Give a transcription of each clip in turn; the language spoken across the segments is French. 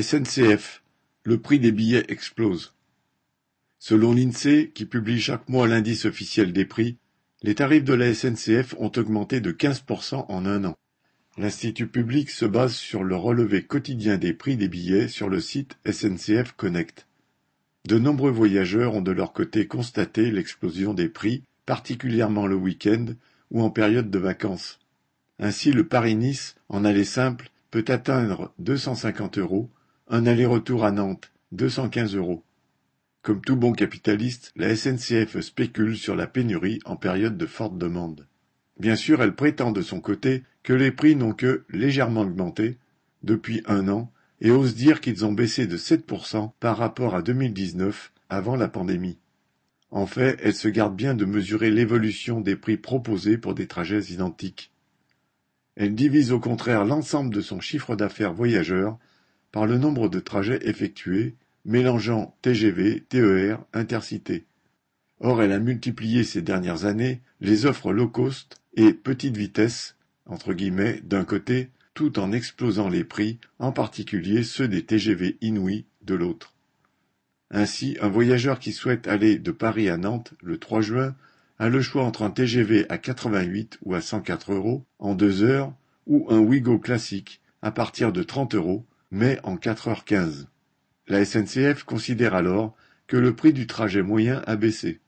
SNCF, le prix des billets explose. Selon l'INSEE, qui publie chaque mois l'indice officiel des prix, les tarifs de la SNCF ont augmenté de 15% en un an. L'Institut public se base sur le relevé quotidien des prix des billets sur le site SNCF Connect. De nombreux voyageurs ont de leur côté constaté l'explosion des prix, particulièrement le week-end ou en période de vacances. Ainsi, le Paris-Nice, en aller simple, peut atteindre 250 €, un aller-retour à Nantes, 215 €. Comme tout bon capitaliste, la SNCF spécule sur la pénurie en période de forte demande. Bien sûr, elle prétend de son côté que les prix n'ont que légèrement augmenté depuis un an et ose dire qu'ils ont baissé de 7% par rapport à 2019, avant la pandémie. En fait, elle se garde bien de mesurer l'évolution des prix proposés pour des trajets identiques. Elle divise au contraire l'ensemble de son chiffre d'affaires voyageurs par le nombre de trajets effectués, mélangeant TGV, TER, intercités. Or, elle a multiplié ces dernières années les offres low cost et petite vitesse, entre guillemets, d'un côté, tout en explosant les prix, en particulier ceux des TGV Inouï de l'autre. Ainsi, un voyageur qui souhaite aller de Paris à Nantes le 3 juin a le choix entre un TGV à 88 ou à 104 € en 2 heures ou un Ouigo classique à partir de 30 €, mais en 4h15. La SNCF considère alors que le prix du trajet moyen a baissé.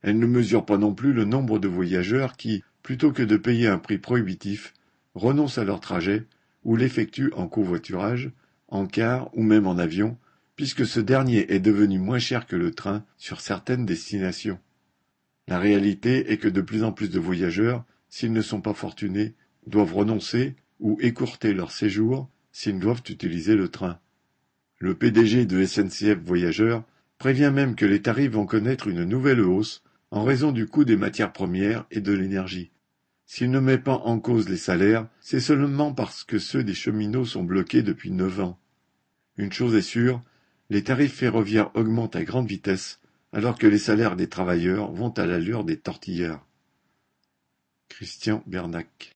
Elle ne mesure pas non plus le nombre de voyageurs qui, plutôt que de payer un prix prohibitif, renoncent à leur trajet ou l'effectuent en covoiturage, en car ou même en avion, puisque ce dernier est devenu moins cher que le train sur certaines destinations. La réalité est que de plus en plus de voyageurs, s'ils ne sont pas fortunés, doivent renoncer ou écourter leur séjour s'ils doivent utiliser le train. Le PDG de SNCF Voyageurs prévient même que les tarifs vont connaître une nouvelle hausse en raison du coût des matières premières et de l'énergie. S'il ne met pas en cause les salaires, c'est seulement parce que ceux des cheminots sont bloqués depuis 9 ans. Une chose est sûre, les tarifs ferroviaires augmentent à grande vitesse alors que les salaires des travailleurs vont à l'allure des tortillards. Christian Bernac.